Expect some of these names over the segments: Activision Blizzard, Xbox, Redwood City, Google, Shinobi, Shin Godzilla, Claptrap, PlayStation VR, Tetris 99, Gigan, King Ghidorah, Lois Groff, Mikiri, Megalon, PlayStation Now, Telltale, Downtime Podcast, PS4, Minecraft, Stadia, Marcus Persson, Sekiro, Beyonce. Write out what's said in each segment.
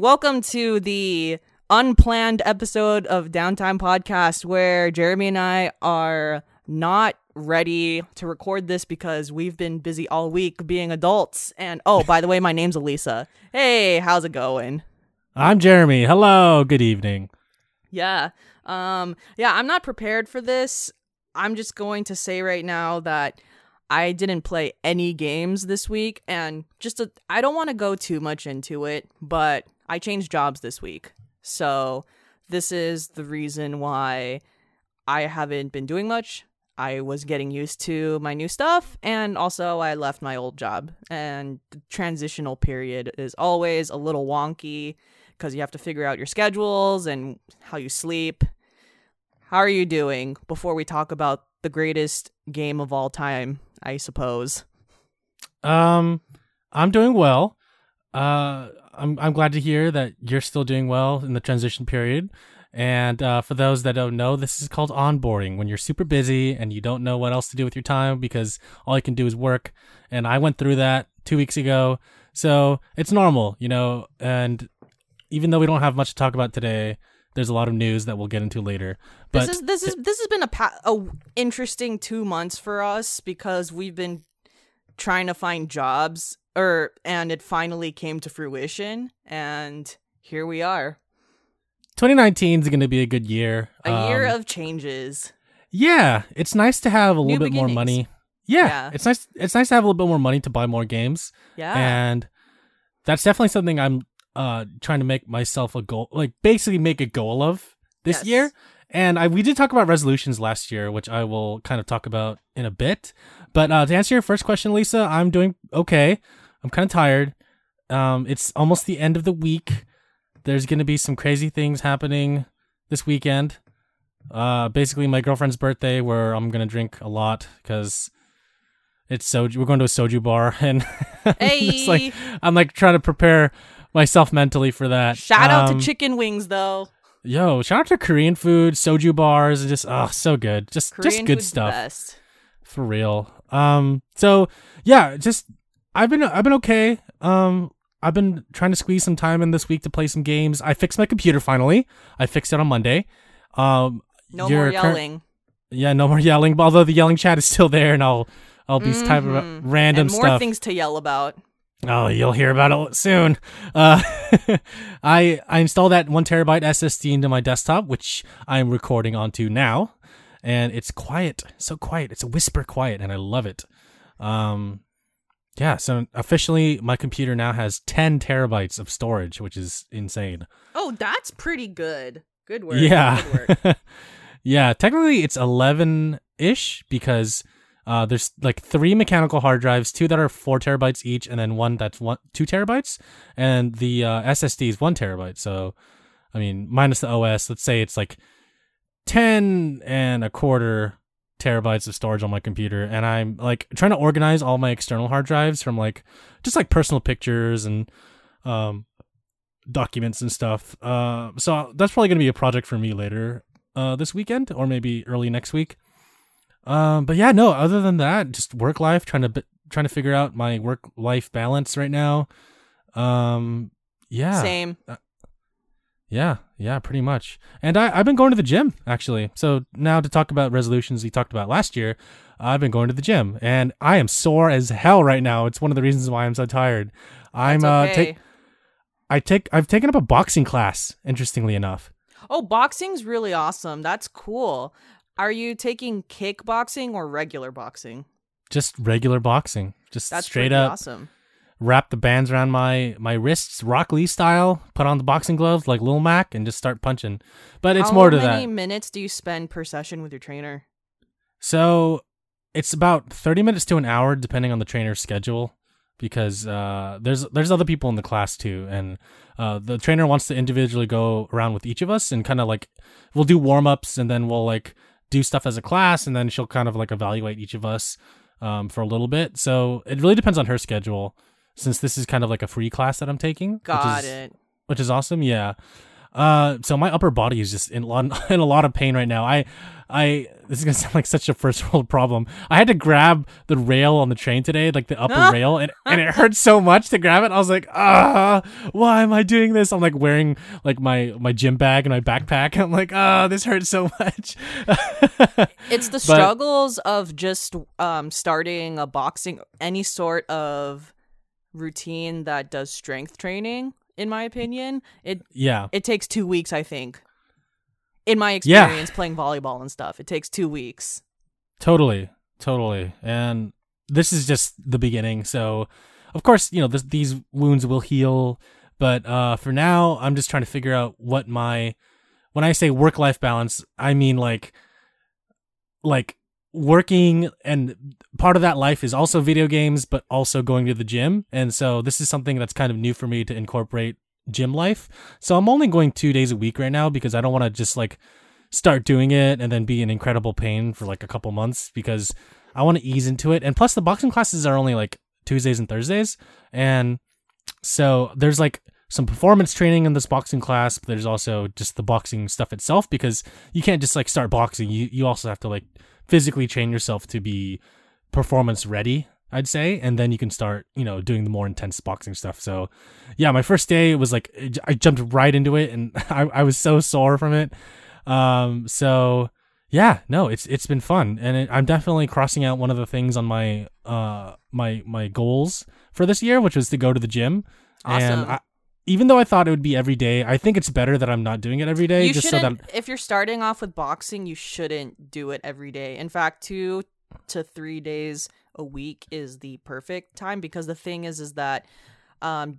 Welcome to the unplanned episode of Downtime Podcast, where Jeremy and I are not ready to record this because we've been busy all week being adults. And oh, by the way, my name's Elisa. Hey, how's it going? I'm Jeremy. Hello. Good evening. Yeah. I'm not prepared for this. I'm just going to say right now that I didn't play any games this week, and I don't want to go too much into it, but I changed jobs this week. So this is the reason why I haven't been doing much. I was getting used to my new stuff, and also I left my old job. And the transitional period is always a little wonky because you have to figure out your schedules and how you sleep. How are you doing before we talk about the greatest game of all time, I suppose? I'm doing well. I'm glad to hear that you're still doing well in the transition period. And for those that don't know, this is called onboarding, when you're super busy and you don't know what else to do with your time because all you can do is work. And I went through that 2 weeks ago. So it's normal, you know, and even though we don't have much to talk about today, there's a lot of news that we'll get into later. But this has been a interesting 2 months for us because we've been trying to find jobs and it finally came to fruition. And here we are. 2019 is going to be a good year. A year of changes. Yeah. It's nice to have a little bit more money. Yeah. It's nice to have a little bit more money to buy more games. Yeah. And that's definitely something I'm trying to make myself a goal, like basically make a goal of this year. And we did talk about resolutions last year, which I will kind of talk about in a bit. But to answer your first question, Lisa, I'm doing okay. I'm kind of tired. It's almost the end of the week. There's going to be some crazy things happening this weekend. Basically, my girlfriend's birthday, where I'm going to drink a lot because it's soju. We're going to a soju bar, and I'm trying to prepare myself mentally for that. Shout out to chicken wings, though. Yo, shout out to Korean food, soju bars, and just so good. Just good stuff. Best. For real. So yeah, I've been okay. I've been trying to squeeze some time in this week to play some games. I fixed my computer finally. I fixed it on Monday. No more yelling. No more yelling. Although the yelling chat is still there, and I'll be type of random and more stuff. More things to yell about. Oh, you'll hear about it soon. I installed that 1 terabyte SSD into my desktop, which I'm recording onto now, and it's quiet. So quiet. It's a whisper quiet, and I love it. Yeah, so officially my computer now has 10 terabytes of storage, which is insane. Oh, that's pretty good. Good work. Yeah. Good work. Yeah, technically it's 11-ish because there's like 3 mechanical hard drives, 2 that are 4 terabytes each, and then one that's 2 terabytes, and the SSD is 1 terabyte. So, I mean, minus the OS, let's say it's like 10.25 terabytes of storage on my computer, and I'm like trying to organize all my external hard drives from like just like personal pictures and documents and stuff, so that's probably gonna be a project for me later this weekend or maybe early next week. But yeah, no, other than that, just work life, trying to figure out my work life balance right now. Yeah, same. Yeah, pretty much. And I've been going to the gym, actually. So now to talk about resolutions we talked about last year, I've been going to the gym, and I am sore as hell right now. It's one of the reasons why I'm so tired. I've taken up a boxing class, interestingly enough. Oh, boxing's really awesome. That's cool. Are you taking kickboxing or regular boxing? Just regular boxing. Just that's straight up. That's awesome. Wrap the bands around my wrists, Rock Lee style, put on the boxing gloves like Lil Mac, and just start punching. But it's more to that. How many minutes do you spend per session with your trainer? So it's about 30 minutes to an hour, depending on the trainer's schedule, because there's other people in the class too. And the trainer wants to individually go around with each of us, and kind of like we'll do warm-ups, and then we'll like do stuff as a class, and then she'll kind of like evaluate each of us for a little bit. So it really depends on her schedule, since this is kind of like a free class that I'm taking. Got it. Which is awesome, yeah. So my upper body is just in a lot of pain right now. This is gonna sound like such a first world problem. I had to grab the rail on the train today, like the upper rail, and it hurt so much to grab it. I was like, why am I doing this? I'm like wearing like my gym bag and my backpack. And I'm like, this hurts so much. It's the struggles of just starting a boxing, any sort of routine that does strength training. In my opinion, it takes 2 weeks, I think. In my experience, playing volleyball and stuff, it takes 2 weeks. Totally. And this is just the beginning. So, of course, you know, these wounds will heal. But for now, I'm just trying to figure out what my... When I say work-life balance, I mean like working, and part of that life is also video games, but also going to the gym. And so this is something that's kind of new for me to incorporate gym life. So I'm only going 2 days a week right now because I don't want to just like start doing it and then be in incredible pain for like a couple months, because I want to ease into it. And plus the boxing classes are only like Tuesdays and Thursdays. And so there's like some performance training in this boxing class, but there's also just the boxing stuff itself, because you can't just like start boxing. You also have to like physically train yourself to be performance ready, I'd say, and then you can start, you know, doing the more intense boxing stuff. So yeah, my first day was like I jumped right into it, and I was so sore from it. So yeah, no, it's been fun, and I'm definitely crossing out one of the things on my my goals for this year, which was to go to the gym. Awesome. And even though I thought it would be every day, I think it's better that I'm not doing it every day. If you're starting off with boxing, you shouldn't do it every day. In fact, 2 to 3 days a week is the perfect time, because the thing is that, I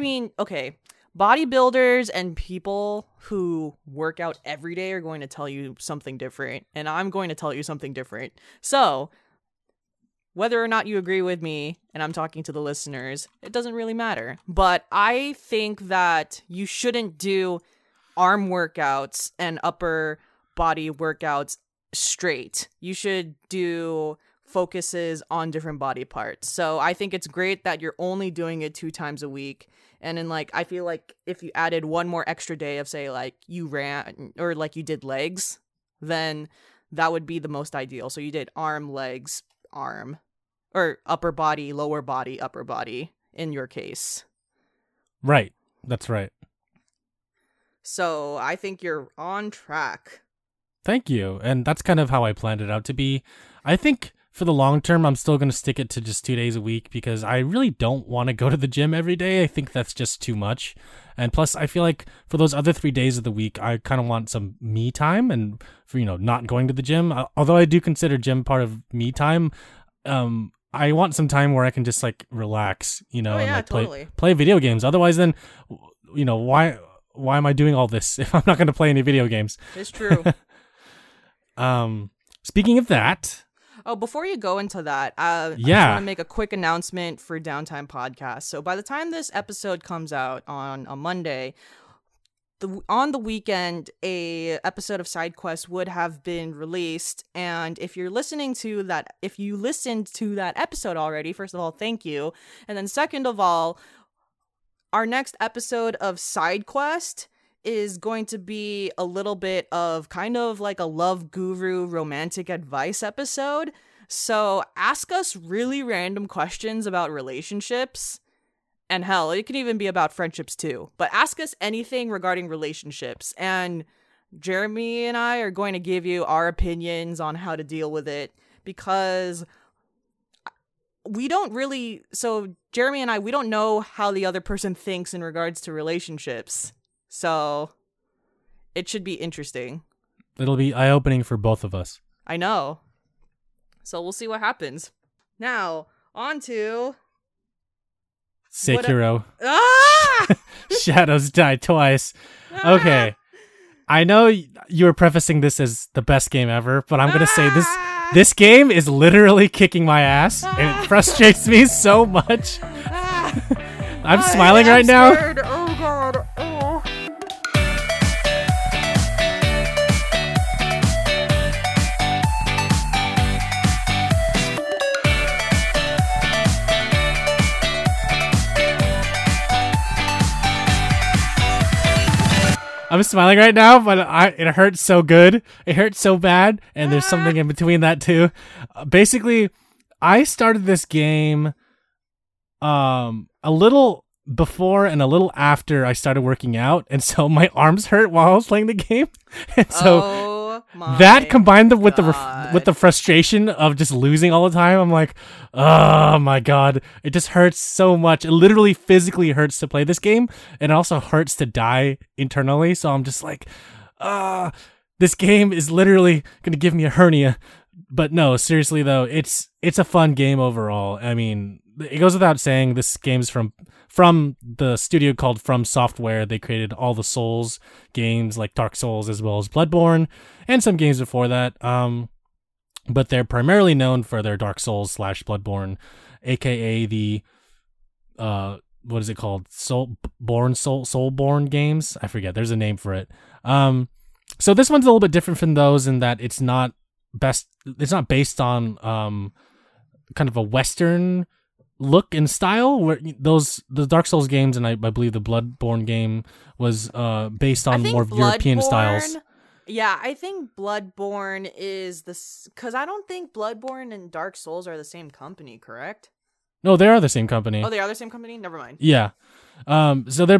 mean, okay, bodybuilders and people who work out every day are going to tell you something different, and I'm going to tell you something different. So whether or not you agree with me, and I'm talking to the listeners, it doesn't really matter. But I think that you shouldn't do arm workouts and upper body workouts straight. You should do focuses on different body parts. So I think it's great that you're only doing it 2 times a week. And then, like, I feel like if you added one more extra day of, say, like, you ran or, like, you did legs, then that would be the most ideal. So you did arm, legs, arm. Or upper body, lower body, upper body, in your case. Right. That's right. So I think you're on track. Thank you. And that's kind of how I planned it out to be. I think for the long term, I'm still going to stick it to just 2 days a week, because I really don't want to go to the gym every day. I think that's just too much. And plus, I feel like for those other 3 days of the week, I kind of want some me time, and for, you know, not going to the gym. Although I do consider gym part of me time, I want some time where I can just like relax, you know, and like play video games. Otherwise, then, you know, why am I doing all this if I'm not going to play any video games? It's true. Speaking of that. Oh, before you go into that, I just want to make a quick announcement for Downtime Podcast. So by the time this episode comes out on a Monday, on the weekend, a episode of SideQuest would have been released. And if you listened to that episode already, first of all, thank you. And then second of all, our next episode of SideQuest is going to be a little bit of kind of like a love guru romantic advice episode. So ask us really random questions about relationships. And hell, it can even be about friendships too. But ask us anything regarding relationships. And Jeremy and I are going to give you our opinions on how to deal with it, because Jeremy and I, we don't know how the other person thinks in regards to relationships. So it should be interesting. It'll be eye-opening for both of us. I know. So we'll see what happens. Now, on to Sekiro. Shadows die twice. Okay. I know you were prefacing this as the best game ever, but I'm going to say this game is literally kicking my ass, and it frustrates me so much. I'm smiling right now. Oh, God. I'm smiling right now, but it hurts so good. It hurts so bad, and there's something in between that too. Basically, I started this game a little before and a little after I started working out, and so my arms hurt while I was playing the game. And so that combined with the frustration of just losing all the time, I'm like, oh my god, it just hurts so much. It literally physically hurts to play this game, and it also hurts to die internally. So I'm just like, this game is literally gonna give me a hernia. But no, seriously though, it's a fun game overall. I mean, it goes without saying, this game's from the studio called From Software. They created all the Souls games, like Dark Souls as well as Bloodborne, and some games before that. But they're primarily known for their Dark Souls / Bloodborne, aka the what is it called? Soulborne games. I forget. There's a name for it. So this one's a little bit different from those in that it's not It's not based on kind of a Western look and style, where the Dark Souls games and I believe the Bloodborne game was based on more European styles. Yeah, I think Bloodborne is because I don't think Bloodborne and Dark Souls are the same company, correct? No, they are the same company. Oh, they are the same company? Never mind. Yeah. So they're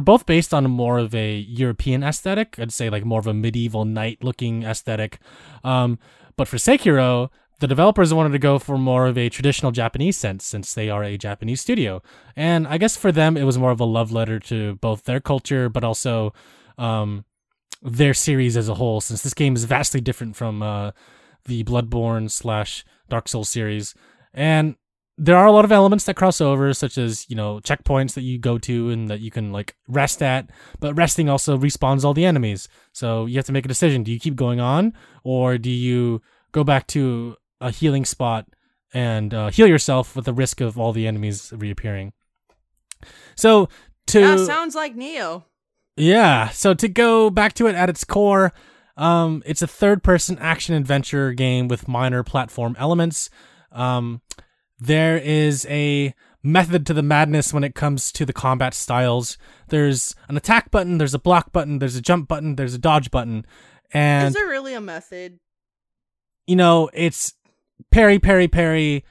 both based on more of a European aesthetic. I'd say like more of a medieval knight looking aesthetic. But for Sekiro, the developers wanted to go for more of a traditional Japanese sense, since they are a Japanese studio. And I guess for them, it was more of a love letter to both their culture, but also their series as a whole, since this game is vastly different from the Bloodborne / Dark Souls series. And there are a lot of elements that cross over, such as, you know, checkpoints that you go to and that you can, like, rest at. But resting also respawns all the enemies. So you have to make a decision. Do you keep going on, or do you go back to a healing spot and heal yourself with the risk of all the enemies reappearing? So to... Yeah, sounds like Neo. Yeah. So to go back to it at its core, it's a third-person action-adventure game with minor platform elements. There is a method to the madness when it comes to the combat styles. There's an attack button, there's a block button, there's a jump button, there's a dodge button. And is there really a method? You know, it's parry, parry, parry,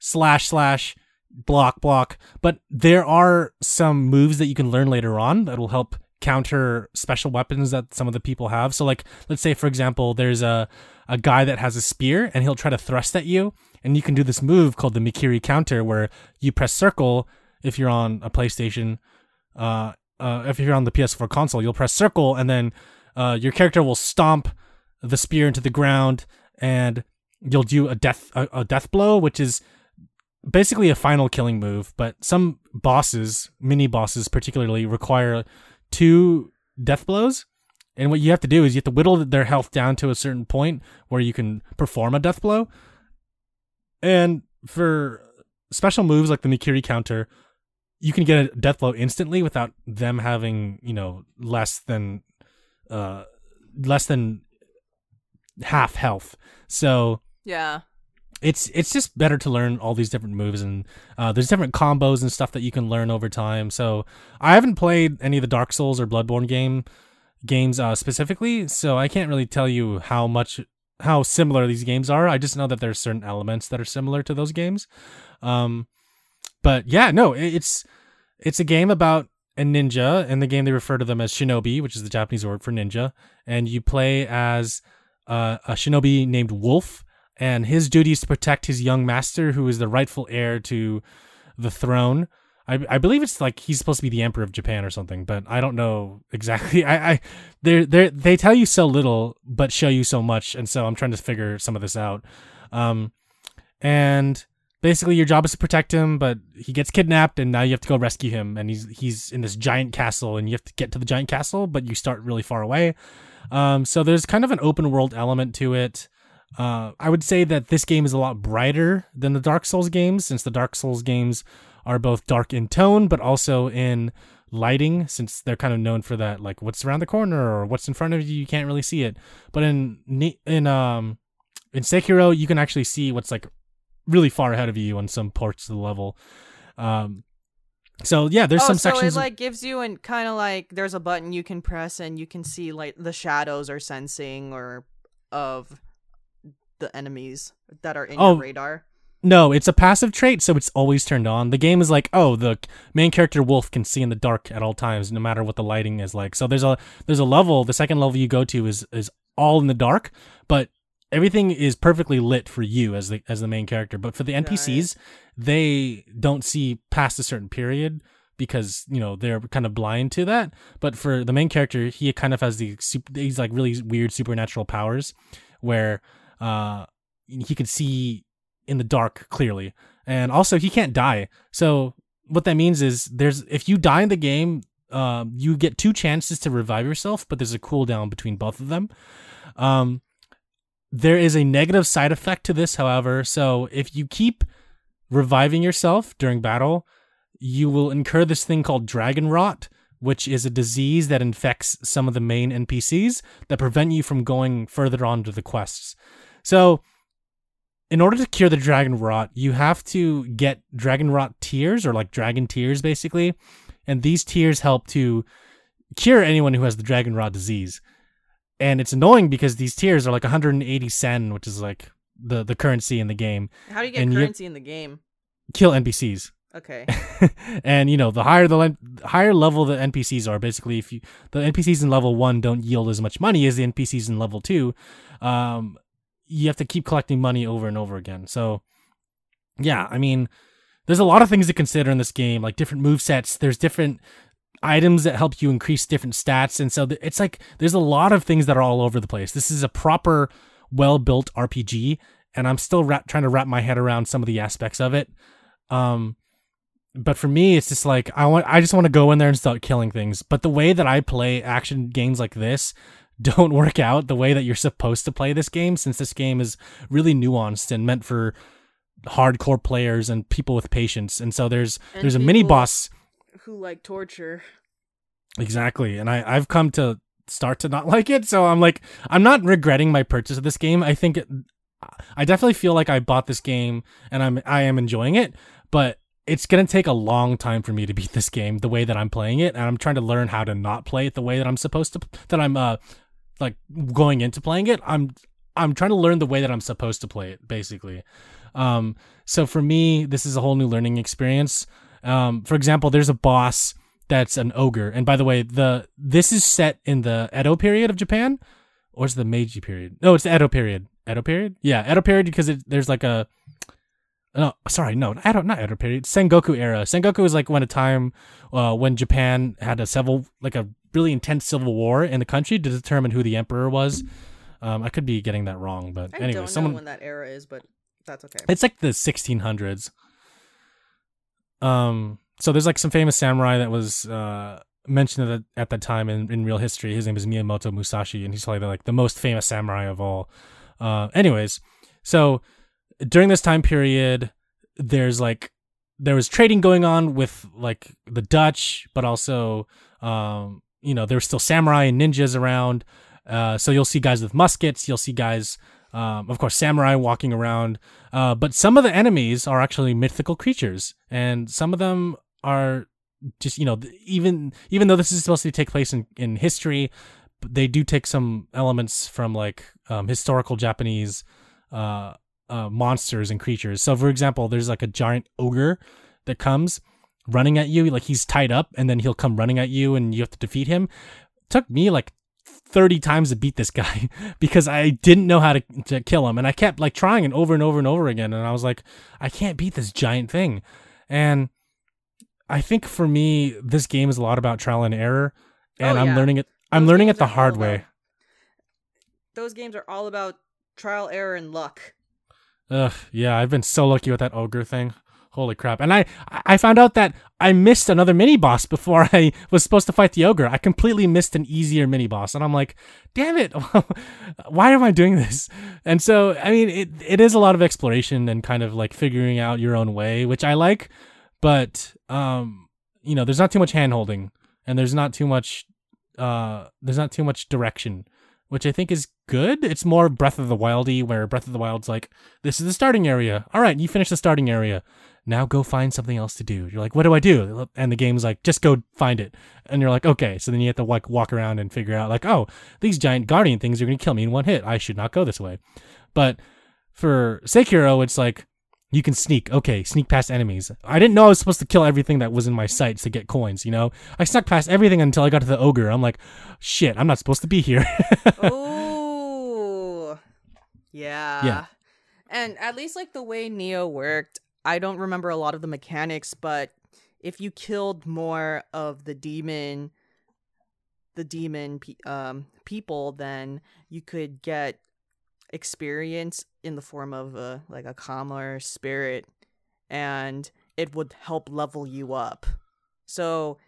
slash, slash, block, block. But there are some moves that you can learn later on that will help counter special weapons that some of the people have. So, like, let's say, for example, there's a guy that has a spear, and he'll try to thrust at you. And you can do this move called the Mikiri counter, where you press circle if you're on a PlayStation. If you're on the PS4 console, you'll press circle, and then your character will stomp the spear into the ground, and you'll do a death blow, which is basically a final killing move. But some bosses, mini bosses particularly, require 2 death blows. And what you have to do is you have to whittle their health down to a certain point where you can perform a death blow. And for special moves like the Mikiri counter, you can get a death blow instantly without them having, you know, less than half health. So yeah, it's just better to learn all these different moves, and there's different combos and stuff that you can learn over time. So I haven't played any of the Dark Souls or Bloodborne games specifically, so I can't really tell you how similar these games are. I just know that there's certain elements that are similar to those games. But yeah, no, it's a game about a ninja. In the game, they refer to them as Shinobi, which is the Japanese word for ninja. And you play as a Shinobi named Wolf, and his duty is to protect his young master, who is the rightful heir to the throne. I believe it's like he's supposed to be the emperor of Japan or something, but I don't know exactly. They tell you so little, but show you so much, and so I'm trying to figure some of this out. And basically, your job is to protect him, but he gets kidnapped, and now you have to go rescue him. And he's in this giant castle, and you have to get to the giant castle, but you start really far away. So there's kind of an open world element to it. I would say that this game is a lot brighter than the Dark Souls games, since the Dark Souls games are both dark in tone, but also in lighting, since they're kind of known for that, like what's around the corner or what's in front of you can't really see it. But in Sekiro, you can actually see what's like really far ahead of you on some parts of the level. So yeah, there's some sections. So it like gives you and kind of like there's a button you can press and you can see like the shadows are sensing or of the enemies that are in your radar. No, it's a passive trait, so it's always turned on. The game is like, oh, the main character Wolf can see in the dark at all times, no matter what the lighting is like. So there's a level. The second level you go to is all in the dark, but everything is perfectly lit for you as the main character. But for the NPCs, they don't see past a certain period because they're kind of blind to that. But for the main character, he kind of has these like really weird supernatural powers where he could see in the dark clearly, and also he can't die. So what that means is if you die in the game, you get 2 chances to revive yourself, but there's a cooldown between both of them. There is a negative side effect to this, however. So if you keep reviving yourself during battle, you will incur this thing called dragon rot, which is a disease that infects some of the main NPCs that prevent you from going further on to the quests. So in order to cure the dragon rot, you have to get dragon rot tears, or like dragon tears, basically. And these tears help to cure anyone who has the dragon rot disease. And it's annoying because these tears are like 180 sen, which is like the currency in the game. How do you get currency in the game? Kill NPCs. Okay. And the higher level the NPCs are, basically, if the NPCs in level 1 don't yield as much money as the NPCs in level 2, you have to keep collecting money over and over again. So yeah, I mean, there's a lot of things to consider in this game, like different movesets. There's different items that help you increase different stats. And so it's like, there's a lot of things that are all over the place. This is a proper, well-built RPG, and I'm still trying to wrap my head around some of the aspects of it. But for me, it's just like, I just want to go in there and start killing things. But the way that I play action games like this don't work out the way that you're supposed to play this game, since this game is really nuanced and meant for hardcore players and people with patience. And so there's a mini boss who like torture. Exactly. And I've come to start to not like it. So I'm not regretting my purchase of this game. I think I definitely feel like I bought this game and I am enjoying it, but it's going to take a long time for me to beat this game the way that I'm playing it. And I'm trying to learn how to not play it the way that I'm supposed to, that I'm like going into playing it. I'm trying to learn the way that I'm supposed to play it, basically. So for me, this is a whole new learning experience. For example, there's a boss that's an ogre. And by the way, this is set in the Edo period of Japan, or is it the Meiji period? No, it's the Edo period. Edo period? Yeah, Edo period, because there's like a... No, sorry, no, I don't, not Edo period. Sengoku era. Sengoku is like when Japan had a really intense civil war in the country to determine who the emperor was. I could be getting that wrong, but anyway, I don't know when that era is, but that's okay. It's like the 1600s. So there's like some famous samurai that was mentioned at that time in real history. His name is Miyamoto Musashi, and he's probably like the most famous samurai of all. Anyways, so during this time period, there was trading going on with like the Dutch, but also there were still samurai and ninjas around. So you'll see guys with muskets, you'll see guys, of course, samurai walking around. But some of the enemies are actually mythical creatures, and some of them are just, even though this is supposed to take place in history, they do take some elements from like historical Japanese monsters and creatures. So for example, there's like a giant ogre that comes running at you, like he's tied up, and then he'll come running at you and you have to defeat him. It took me like 30 times to beat this guy because I didn't know how to kill him, and I kept like trying it over and over and over again, and I was like, I can't beat this giant thing. And I think for me, this game is a lot about trial and error, and I'm learning it the hard way. Those games are all about trial, error, and luck. Ugh, yeah, I've been so lucky with that ogre thing. Holy crap. And I found out that I missed another mini-boss before I was supposed to fight the ogre. I completely missed an easier mini-boss. And I'm like, damn it, why am I doing this? And so, I mean, it is a lot of exploration and kind of like figuring out your own way, which I like. But, there's not too much hand-holding, and there's not too much direction, which I think is good. It's more Breath of the Wild-y, where Breath of the Wild's like, this is the starting area. All right, you finish the starting area. now go find something else to do. You're like, what do I do? And the game's like, just go find it. And you're like, okay. So then you have to like walk around and figure out like, oh, these giant guardian things are going to kill me in one hit. I should not go this way. But for Sekiro, it's like, you can sneak. Okay, sneak past enemies. I didn't know I was supposed to kill everything that was in my sights to get coins, you know? I snuck past everything until I got to the ogre. I'm like, shit, I'm not supposed to be here. Ooh. Yeah. Yeah. And at least, like, the way Neo worked, I don't remember a lot of the mechanics, but if you killed more of the demon people, then you could get experience in the form of a calmer spirit, and it would help level you up. So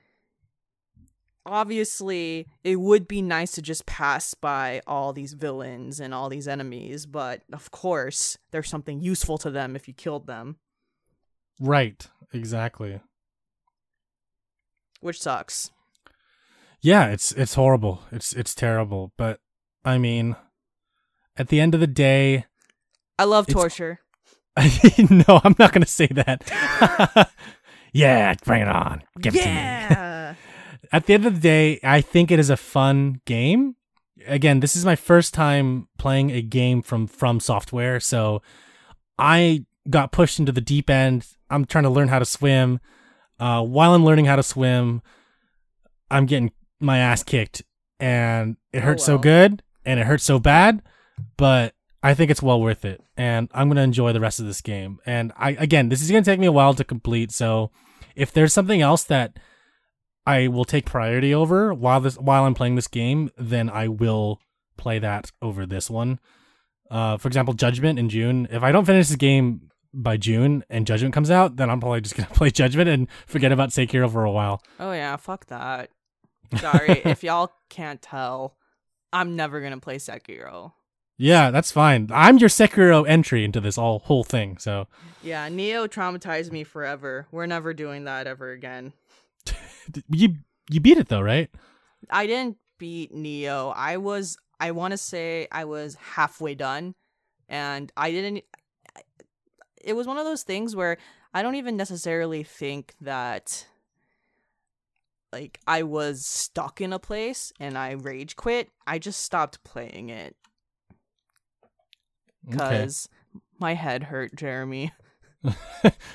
obviously it would be nice to just pass by all these villains and all these enemies, but of course there's something useful to them if you killed them, right? Exactly. Which sucks. Yeah, it's horrible. It's terrible. But I mean, at the end of the day, I love torture. No, I'm not going to say that. Yeah, bring it on. Give it to me. At the end of the day, I think it is a fun game. Again, this is my first time playing a game from Software, so I got pushed into the deep end. I'm trying to learn how to swim. While I'm learning how to swim, I'm getting my ass kicked, and it hurts so good, and it hurts so bad. But I think it's well worth it, and I'm going to enjoy the rest of this game. And this is going to take me a while to complete, so if there's something else that I will take priority over while I'm playing this game, then I will play that over this one. For example, Judgment in June. If I don't finish this game by June and Judgment comes out, then I'm probably just going to play Judgment and forget about Sekiro for a while. Oh yeah, fuck that. Sorry, if y'all can't tell, I'm never going to play Sekiro. Yeah, that's fine. I'm your Sekiro entry into this whole thing, so. Yeah, Neo traumatized me forever. We're never doing that ever again. You beat it though, right? I didn't beat Neo. I want to say I was halfway done, and it was one of those things where I don't even necessarily think that, like, I was stuck in a place and I rage quit. I just stopped playing it. Because my head hurt, Jeremy.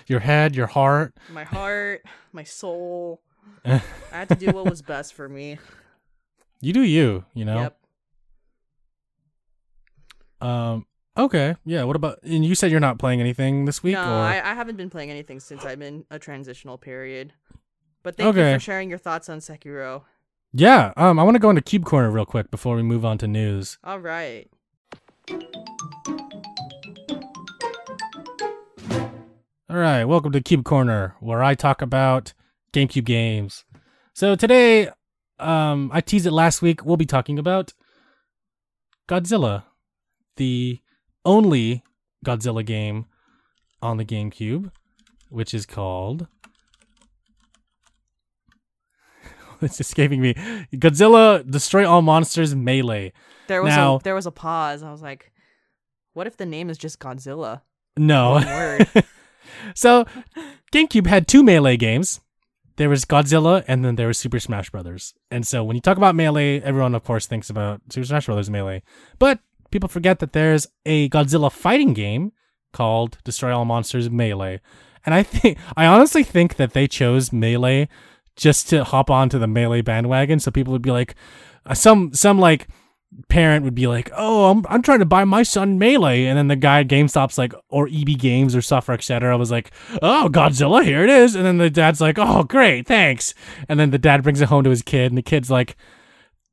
Your head, your heart. My heart, my soul. I had to do what was best for me. You do you, you know? Yep. Okay. Yeah, what about... And you said you're not playing anything this week? No, or? I haven't been playing anything since I'm in a transitional period. But thank you for sharing your thoughts on Sekiro. Yeah, I want to go into Cube Corner real quick before we move on to news. All right. All right, welcome to Cube Corner, where I talk about GameCube games. So today, I teased it last week, we'll be talking about Godzilla, the only Godzilla game on the GameCube, which is called... It's escaping me. Godzilla: Destroy All Monsters Melee. There was a pause. I was like, what if the name is just Godzilla? No. One word. So, GameCube had two Melee games. There was Godzilla, and then there was Super Smash Brothers. And so, when you talk about Melee, everyone, of course, thinks about Super Smash Brothers Melee. But people forget that there's a Godzilla fighting game called Destroy All Monsters Melee. And I honestly think that they chose Melee just to hop onto the Melee bandwagon, so people would be like, some parent would be like, oh, I'm trying to buy my son Melee, and then the guy at GameStop's like, or EB Games or Software, etc., was like, oh, Godzilla, here it is, and then the dad's like, oh, great, thanks, and then the dad brings it home to his kid, and the kid's like,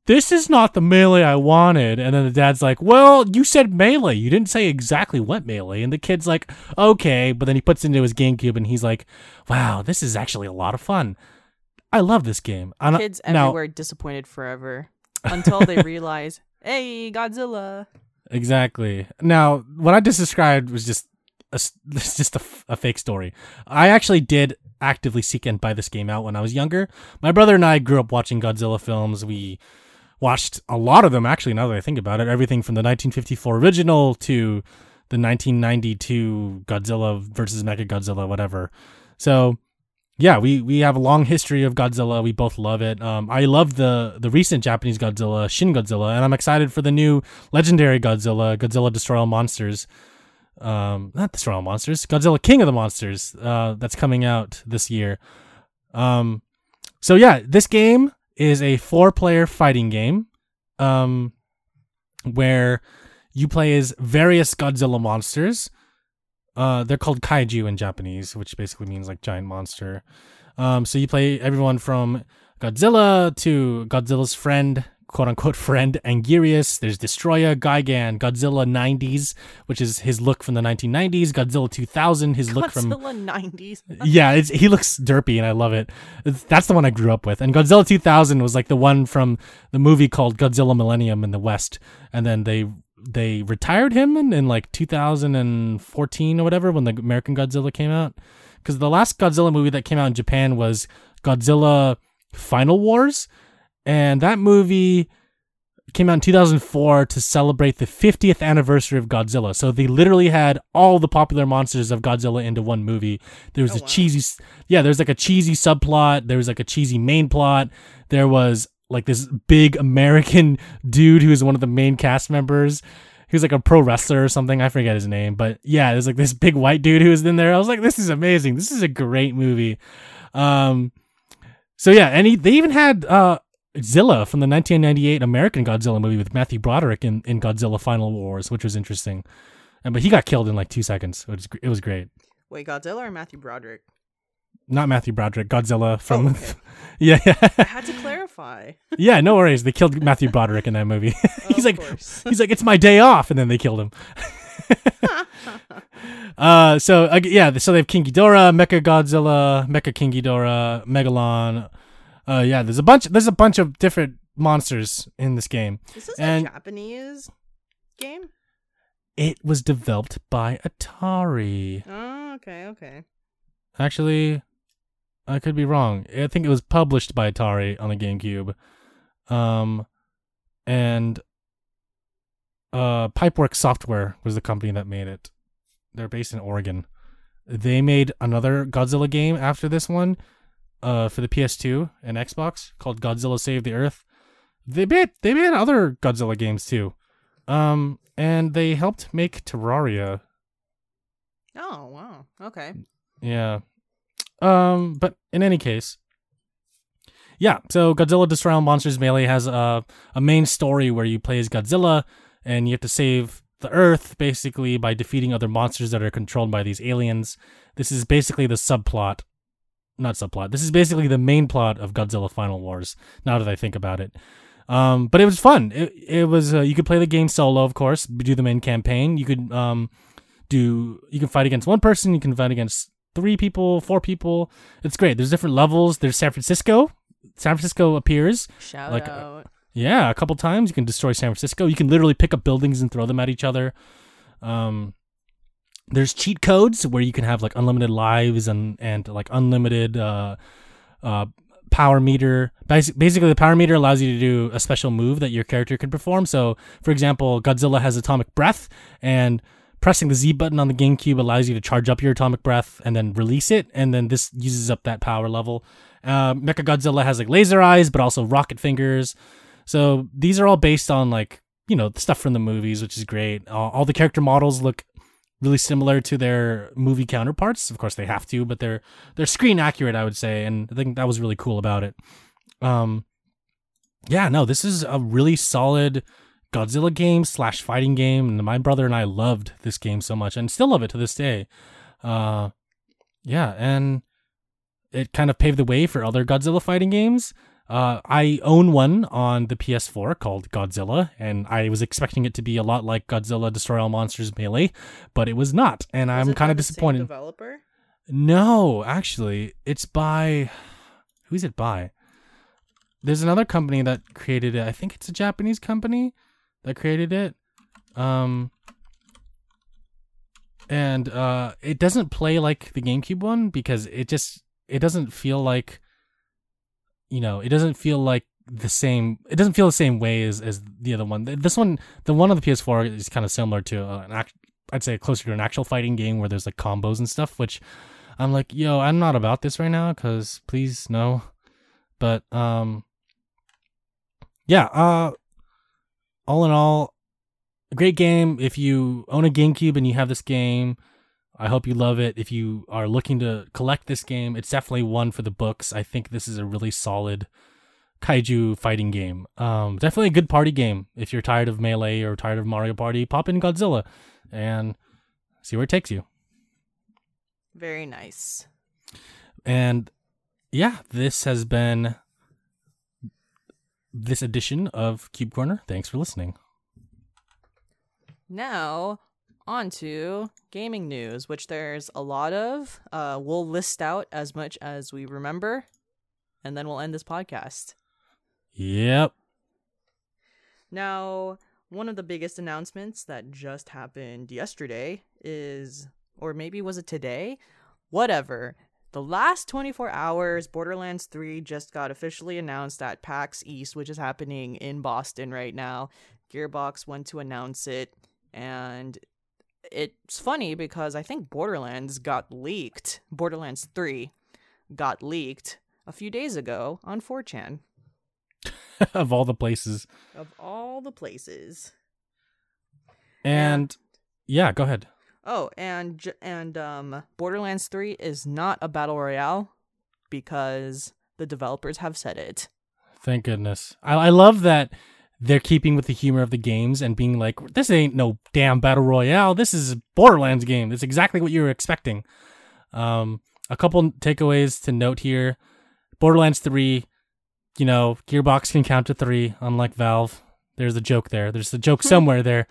this is not the Melee I wanted, and then the dad's like, well, you said Melee, you didn't say exactly what Melee, and the kid's like, okay, but then he puts it into his GameCube, and he's like, wow, this is actually a lot of fun. I love this game. Kids everywhere disappointed forever until they realize, hey, Godzilla. Exactly. Now, what I just described was just a fake story. I actually did actively seek and buy this game out when I was younger. My brother and I grew up watching Godzilla films. We watched a lot of them, actually, now that I think about it. Everything from the 1954 original to the 1992 Godzilla versus Mechagodzilla, whatever. So yeah, we have a long history of Godzilla. We both love it. I love the recent Japanese Godzilla, Shin Godzilla, and I'm excited for the new legendary Godzilla, Godzilla Destroy All Monsters. Not Destroy All Monsters, Godzilla King of the Monsters, that's coming out this year. So yeah, this game is a 4-player fighting game where you play as various Godzilla monsters. They're called kaiju in Japanese, which basically means like giant monster. So you play everyone from Godzilla to Godzilla's friend, quote-unquote friend, Anguirus. There's Destroyer, Gigan, Godzilla 90s, which is his look from the 1990s, Godzilla 2000, his look from... Godzilla 90s? Yeah, he looks derpy, and I love it. That's the one I grew up with. And Godzilla 2000 was like the one from the movie called Godzilla Millennium in the West, and then they retired him in like 2014 or whatever when the American Godzilla came out. Because the last Godzilla movie that came out in Japan was Godzilla Final Wars, and that movie came out in 2004 to celebrate the 50th anniversary of Godzilla. So they literally had all the popular monsters of Godzilla into one movie. There was there's like a cheesy subplot. There was like a cheesy main plot. There was like this big American dude who is one of the main cast members. He was like a pro wrestler or something. I forget his name, but yeah, there's like this big white dude who was in there. I was like, this is amazing. This is a great movie. So yeah, and they even had, Zilla from the 1998 American Godzilla movie with Matthew Broderick in Godzilla Final Wars, which was interesting. But he got killed in like 2 seconds. It was great. Wait, Godzilla or Matthew Broderick? Not Matthew Broderick, Godzilla from... Oh, okay. yeah. I had to clarify. Yeah, no worries. They killed Matthew Broderick in that movie. he's like, it's my day off, and then they killed him. So they have King Ghidorah, Mecha Godzilla, Mecha King Ghidorah, Megalon... There's a bunch of different monsters in this game. This is a Japanese game? It was developed by Atari. Oh, okay. Actually, I could be wrong. I think it was published by Atari on the GameCube. And Pipeworks Software was the company that made it. They're based in Oregon. They made another Godzilla game after this one. For the PS2 and Xbox, called Godzilla: Save the Earth. They made other Godzilla games too, and they helped make Terraria. Oh wow! Okay. Yeah, but in any case, yeah. So Godzilla: Destroy All Monsters Melee has a main story where you play as Godzilla, and you have to save the Earth basically by defeating other monsters that are controlled by these aliens. This is basically the subplot. Not subplot. This is basically the main plot of Godzilla Final Wars, now that I think about it. But it was fun. It was you could play the game solo, of course, do the main campaign. You could you can fight against one person, you can fight against 3 people, 4 people. It's great. There's different levels. There's San Francisco. San Francisco appears. Shout out. Yeah, a couple times. You can destroy San Francisco. You can literally pick up buildings and throw them at each other. There's cheat codes where you can have like unlimited lives and like unlimited power meter. Basically, the power meter allows you to do a special move that your character can perform. So, for example, Godzilla has atomic breath, and pressing the Z button on the GameCube allows you to charge up your atomic breath and then release it, and then this uses up that power level. Mechagodzilla has like laser eyes, but also rocket fingers. So these are all based on like, you know, the stuff from the movies, which is great. All the character models look really similar to their movie counterparts. Of course, they have to, but they're screen accurate, I would say, and I think that was really cool about it. This is a really solid Godzilla game / fighting game, and my brother and I loved this game so much, and still love it to this day. And it kind of paved the way for other Godzilla fighting games. I own one on the PS4 called Godzilla, and I was expecting it to be a lot like Godzilla Destroy All Monsters Melee, but it was not, and I'm kind of disappointed. Is it by the same developer? No, actually, it's by... Who's it by? There's another company that created it. I think it's a Japanese company that created it. And it doesn't play like the GameCube one, because it doesn't feel like... You know, it doesn't feel the same way as the other one. This one, the one on the PS4 is kind of similar to an I'd say closer to an actual fighting game where there's like combos and stuff, which I'm like, yo, I'm not about this right now, because please, no. But, yeah, all in all, a great game. If you own a GameCube and you have this game, I hope you love it. If you are looking to collect this game, it's definitely one for the books. I think this is a really solid kaiju fighting game. Definitely a good party game. If you're tired of Melee or tired of Mario Party, pop in Godzilla and see where it takes you. Very nice. And yeah, this has been this edition of Cube Corner. Thanks for listening. Now, on to gaming news, which there's a lot of. We'll list out as much as we remember, and then we'll end this podcast. Yep. Now, one of the biggest announcements that just happened yesterday is, or maybe was it today? Whatever. The last 24 hours, Borderlands 3 just got officially announced at PAX East, which is happening in Boston right now. Gearbox went to announce it, and it's funny because I think Borderlands got leaked. Borderlands 3 got leaked a few days ago on 4chan. Of all the places. Of all the places. And yeah, go ahead. Oh, and Borderlands 3 is not a battle royale because the developers have said it. Thank goodness. I love that they're keeping with the humor of the games and being like, this ain't no damn battle royale. This is a Borderlands game. That's exactly what you were expecting. A couple takeaways to note here. Borderlands 3, you know, Gearbox can count to 3, unlike Valve. There's a joke there. There's a joke somewhere there.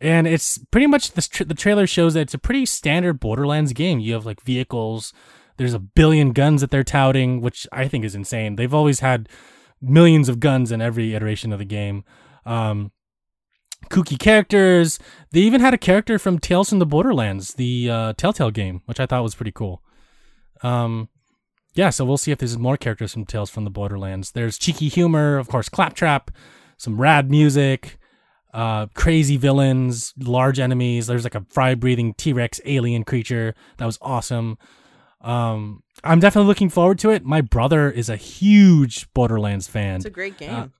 And it's pretty much, the trailer shows that it's a pretty standard Borderlands game. You have like vehicles, there's a billion guns that they're touting, which I think is insane. They've always had millions of guns in every iteration of the game. Kooky characters. They even had a character from Tales from the Borderlands, the Telltale game, which I thought was pretty cool. Yeah, so we'll see if there's more characters from Tales from the Borderlands. There's cheeky humor, of course, Claptrap, some rad music, crazy villains, large enemies. There's like a fire-breathing T-Rex alien creature. That was awesome. I'm definitely looking forward to it. My brother is a huge Borderlands fan. It's a great game.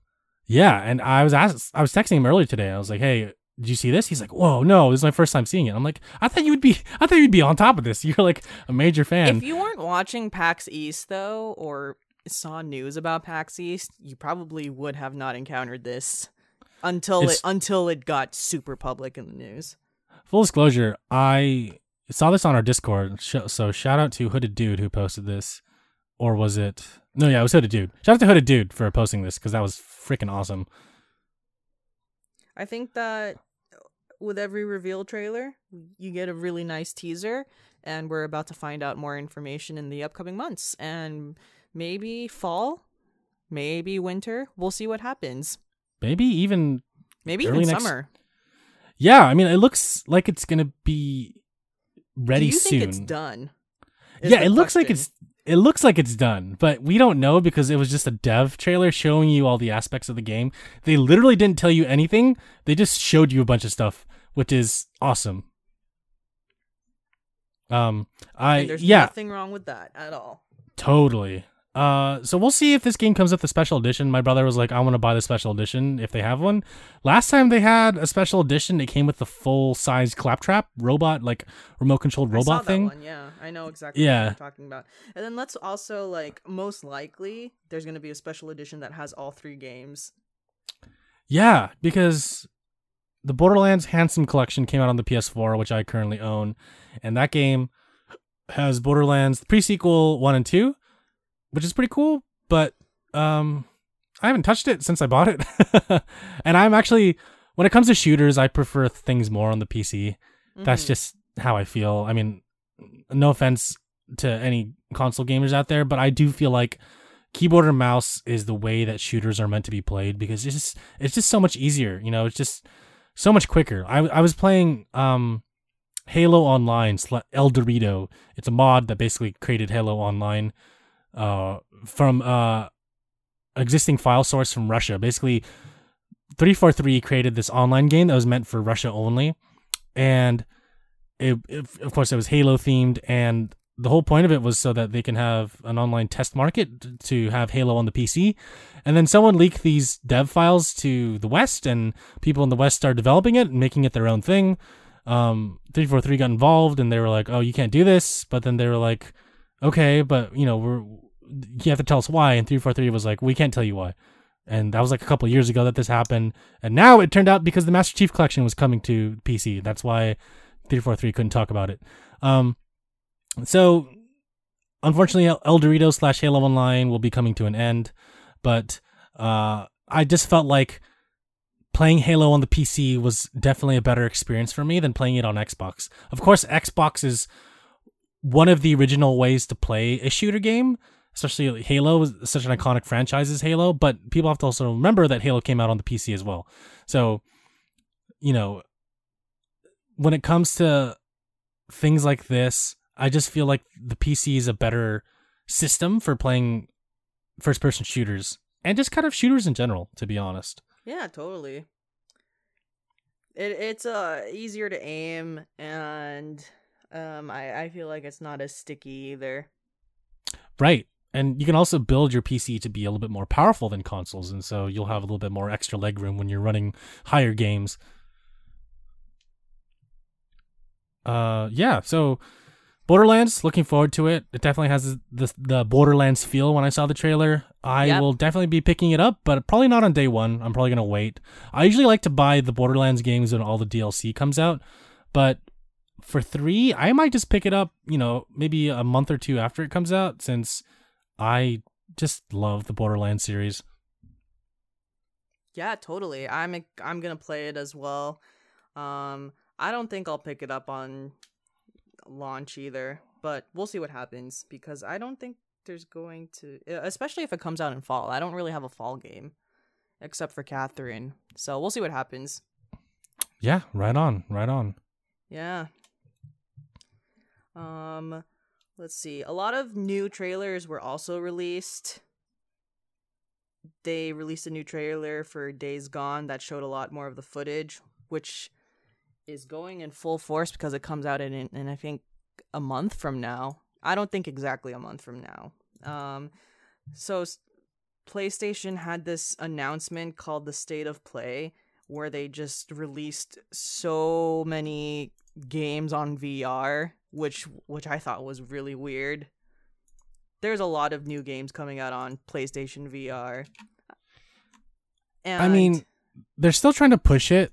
Yeah, and I was texting him earlier today. I was like, "Hey, did you see this?" He's like, "Whoa, no, this is my first time seeing it." I'm like, "I thought you'd be on top of this. You're like a major fan." If you weren't watching PAX East though, or saw news about PAX East, you probably would have not encountered this. Until it got super public in the news. Full disclosure, I saw this on our Discord, so shout out to Hooded Dude who posted this. Or was it... No, yeah, it was Hooded Dude. Shout out to Hooded Dude for posting this, because that was freaking awesome. I think that with every reveal trailer, you get a really nice teaser, and we're about to find out more information in the upcoming months. And maybe fall, maybe winter, we'll see what happens. Maybe even summer. Yeah, I mean, it looks like it's gonna be ready soon. Do you think it's done? Yeah, it looks like it's done, but we don't know because it was just a dev trailer showing you all the aspects of the game. They literally didn't tell you anything. They just showed you a bunch of stuff, which is awesome. There's nothing wrong with that at all. Totally. So we'll see if this game comes up the special edition. My brother was like, I want to buy the special edition if they have one. Last time they had a special edition, it came with the full size Claptrap robot, like remote controlled robot thing. That one, yeah, I know exactly what you're talking about. And then let's also like, most likely there's going to be a special edition that has all three games. Yeah, because the Borderlands Handsome Collection came out on the PS4, which I currently own. And that game has Borderlands pre-sequel 1 and 2. Which is pretty cool, but I haven't touched it since I bought it. And I'm actually, when it comes to shooters, I prefer things more on the PC. Mm-hmm. That's just how I feel. I mean, no offense to any console gamers out there, but I do feel like keyboard and mouse is the way that shooters are meant to be played because it's just so much easier. You know, it's just so much quicker. I was playing Halo Online, El Dorito. It's a mod that basically created Halo Online from existing file source from Russia. Basically, 343 created this online game that was meant for Russia only, and it of course it was Halo themed, and the whole point of it was so that they can have an online test market to have Halo on the PC. And then someone leaked these dev files to the West, and people in the West started developing it and making it their own thing. 343 got involved, and they were like, oh, you can't do this. But then they were like, okay, but you have to tell us why. And 343 was like, we can't tell you why. And that was like a couple of years ago that this happened. And now it turned out because the Master Chief Collection was coming to PC. That's why 343 couldn't talk about it. So, unfortunately, El Dorito / Halo Online will be coming to an end, but I just felt like playing Halo on the PC was definitely a better experience for me than playing it on Xbox. Of course, Xbox is one of the original ways to play a shooter game, especially Halo is such an iconic franchise as Halo, but people have to also remember that Halo came out on the PC as well. So, when it comes to things like this, I just feel like the PC is a better system for playing first-person shooters and just kind of shooters in general, to be honest. Yeah, totally. It's easier to aim, and I feel like it's not as sticky either. Right, and you can also build your PC to be a little bit more powerful than consoles, and so you'll have a little bit more extra legroom when you're running higher games. Yeah, so Borderlands, looking forward to it. It definitely has the Borderlands feel when I saw the trailer. I will definitely be picking it up, but probably not on day one. I'm probably going to wait. I usually like to buy the Borderlands games when all the DLC comes out, but for 3, I might just pick it up, maybe a month or two after it comes out, since I just love the Borderlands series. Yeah, totally. I'm going to play it as well. I don't think I'll pick it up on launch either, but we'll see what happens, because I don't think there's going to, especially if it comes out in fall. I don't really have a fall game except for Catherine, so we'll see what happens. Yeah, right on. Yeah. Let's see, a lot of new trailers were also released. They released a new trailer for Days Gone that showed a lot more of the footage, which is going in full force because it comes out in I think a month from now. I don't think exactly a month from now. So PlayStation had this announcement called the State of Play, where they just released so many games on VR, which I thought was really weird. There's a lot of new games coming out on PlayStation VR. And I mean, they're still trying to push it,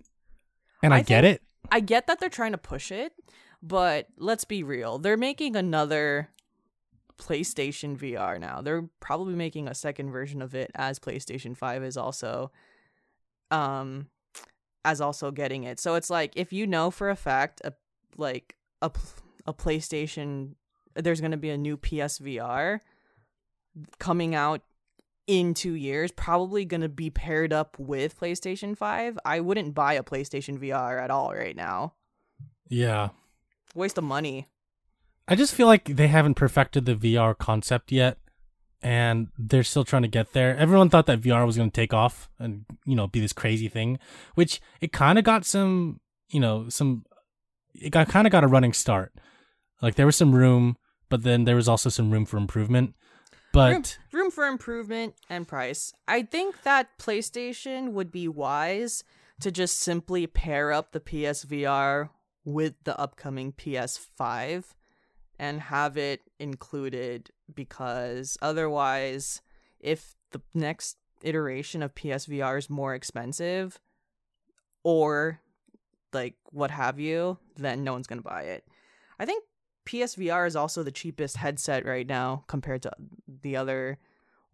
and I get it. I get that they're trying to push it, but let's be real. They're making another PlayStation VR now. They're probably making a second version of it, as PlayStation 5 is also getting it. So it's like, if you know for a fact a PlayStation, there's going to be a new PSVR coming out in 2 years, probably going to be paired up with PlayStation 5, I wouldn't buy a PlayStation VR at all right now. Yeah. Waste of money. I just feel like they haven't perfected the VR concept yet, and they're still trying to get there. Everyone thought that VR was going to take off and, be this crazy thing, which it kind of got a running start. Like, there was some room, but then there was also some room for improvement. But room for improvement and price. I think that PlayStation would be wise to just simply pair up the PSVR with the upcoming PS5 and have it included, because otherwise, if the next iteration of PSVR is more expensive or like what have you, then no one's going to buy it. I think PSVR is also the cheapest headset right now compared to the other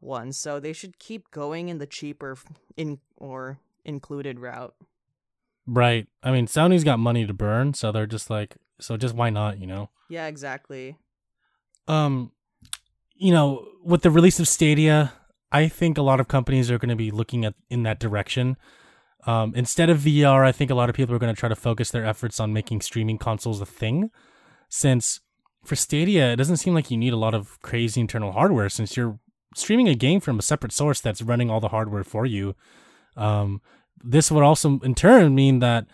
ones, so they should keep going in the cheaper or included route. Right. I mean, Sony's got money to burn, so they're just like, just why not, Yeah, exactly. With the release of Stadia, I think a lot of companies are going to be looking in that direction. Instead of VR, I think a lot of people are going to try to focus their efforts on making streaming consoles a thing. Since for Stadia, it doesn't seem like you need a lot of crazy internal hardware, since you're streaming a game from a separate source that's running all the hardware for you. This would also in turn mean that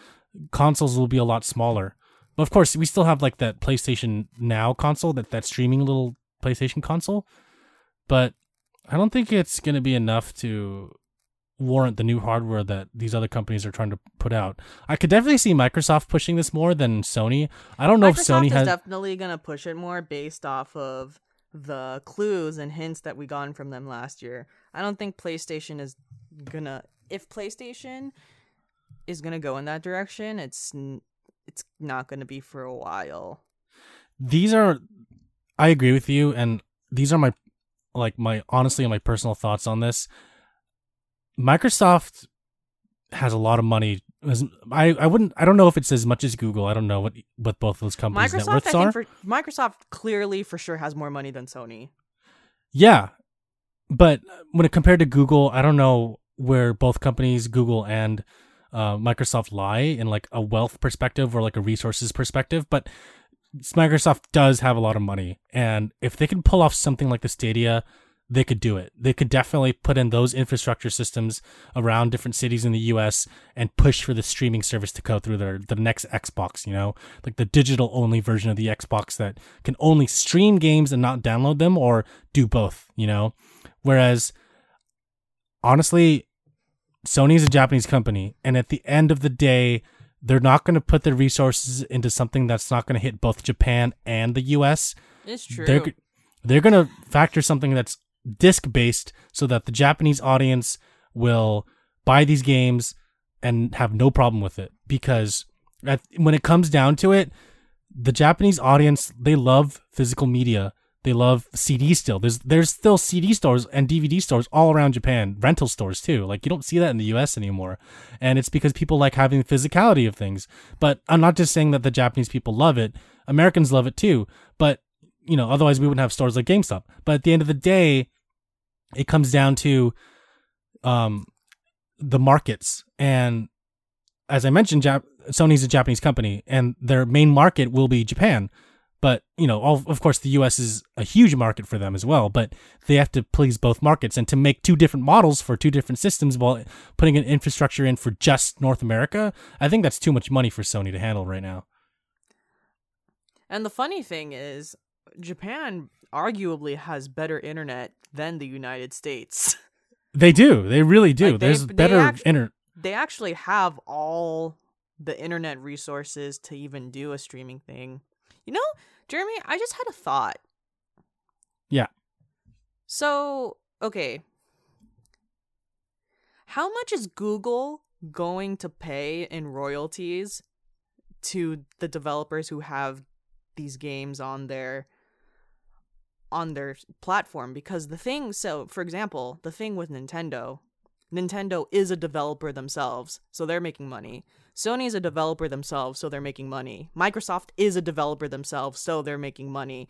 consoles will be a lot smaller. But of course, we still have like that PlayStation Now console, that streaming little PlayStation console. But I don't think it's going to be enough to warrant the new hardware that these other companies are trying to put out. I could definitely see Microsoft pushing this more than Sony. I don't know if Sony has... Microsoft is definitely going to push it more based off of the clues and hints that we got from them last year. I don't think PlayStation is going to... If PlayStation is going to go in that direction, it's not going to be for a while. These are... I agree with you, and these are my personal thoughts on this. Microsoft has a lot of money. I don't know if it's as much as Google. I don't know what both of those companies' net worths are. Microsoft clearly for sure has more money than Sony. Yeah. But when it compared to Google, I don't know where both companies, Google and Microsoft, lie in like a wealth perspective or like a resources perspective. But Microsoft does have a lot of money. And if they can pull off something like the Stadia, they could do it. They could definitely put in those infrastructure systems around different cities in the US and push for the streaming service to go through the next Xbox, you know, like the digital only version of the Xbox that can only stream games and not download them, or do both, you know. Whereas honestly, Sony is a Japanese company, and at the end of the day, they're not going to put their resources into something that's not going to hit both Japan and the US. It's true. They're going to factor something that's disc-based so that the Japanese audience will buy these games and have no problem with it. Because when it comes down to it, the Japanese audience, they love physical media. They love CD still. There's still CD stores and DVD stores all around Japan, rental stores too. Like, you don't see that in the US anymore. And it's because people like having the physicality of things. But I'm not just saying that the Japanese people love it. Americans love it too. But, you know, otherwise we wouldn't have stores like GameStop. But at the end of the day, it comes down to the markets. And as I mentioned, Sony's a Japanese company, and their main market will be Japan. But, you know, of course, the U.S. is a huge market for them as well. But they have to please both markets. And to make two different models for two different systems while putting an infrastructure in for just North America, I think that's too much money for Sony to handle right now. And the funny thing is, Japan arguably has better internet than the United States. They do. They really do. Like, there's better internet. They actually have all the internet resources to even do a streaming thing. You know, Jeremy, I just had a thought. Yeah. So, okay. How much is Google going to pay in royalties to the developers who have these games on their platform? Because for example, the thing with Nintendo, Nintendo is a developer themselves, so they're making money. Sony is a developer themselves, so they're making money. Microsoft is a developer themselves, so they're making money.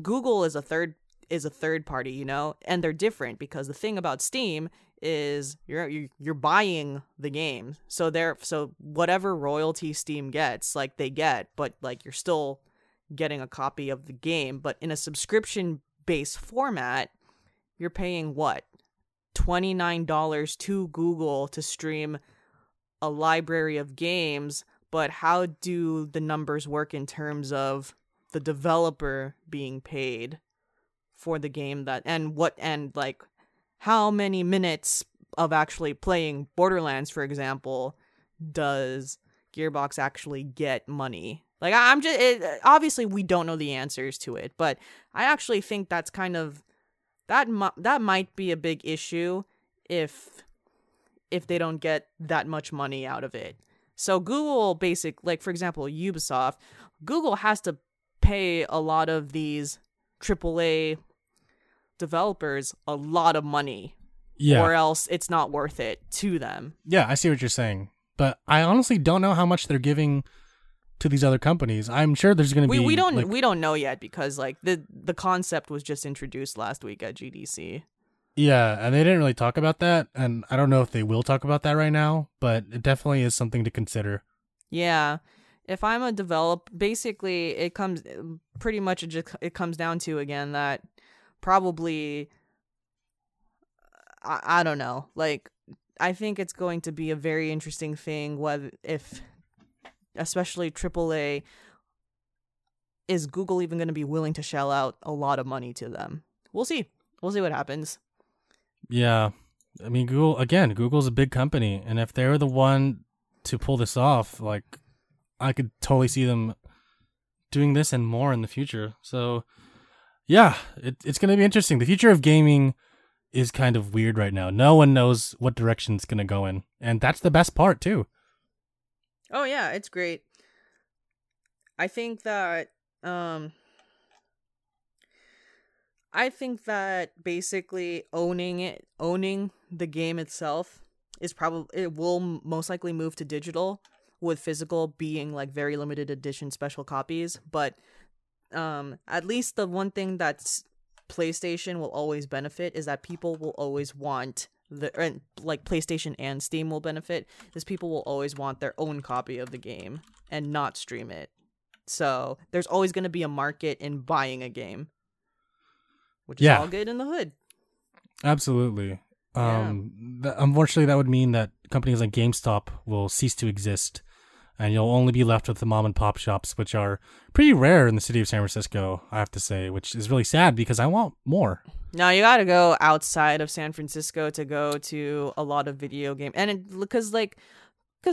Google is a third party, you know, and they're different, because the thing about Steam is you're buying the game, so whatever royalty Steam gets, like, they get, but like, you're still getting a copy of the game. But in a subscription-based format, you're paying what, $29 to Google to stream a library of games. But how do the numbers work in terms of the developer being paid for the game and how many minutes of actually playing Borderlands, for example, does Gearbox actually get money? Like, obviously we don't know the answers to it, but I actually think that's kind of, that might be a big issue if they don't get that much money out of it. So Google for example, Ubisoft, Google has to pay a lot of these AAA developers a lot of money, yeah, or else it's not worth it to them. Yeah, I see what you're saying. But I honestly don't know how much they're giving to these other companies. I'm sure there's going to be... We don't know yet, because like the concept was just introduced last week at GDC. Yeah, and they didn't really talk about that, and I don't know if they will talk about that right now, but it definitely is something to consider. Yeah. If I'm a developer, basically it comes down to, again, that probably I don't know. Like, I think it's going to be a very interesting thing, whether if especially AAA, is Google even going to be willing to shell out a lot of money to them? We'll see. We'll see what happens. Yeah. I mean, Google, again, Google's a big company, and if they're the one to pull this off, like, I could totally see them doing this and more in the future. So, yeah, it's going to be interesting. The future of gaming is kind of weird right now. No one knows what direction it's going to go in, and that's the best part, too. Oh, yeah, it's great. I think that, basically owning the game itself is probably, it will most likely move to digital, with physical being like very limited edition special copies. But at least the one thing that's PlayStation will always benefit is that people will always want PlayStation and Steam will benefit is people will always want their own copy of the game and not stream it. So there's always going to be a market in buying a game, which is all good in the hood. Absolutely. Unfortunately, that would mean that companies like GameStop will cease to exist, and you'll only be left with the mom and pop shops, which are pretty rare in the city of San Francisco, I have to say, which is really sad because I want more. Now you got to go outside of San Francisco to go to a lot of video game, and because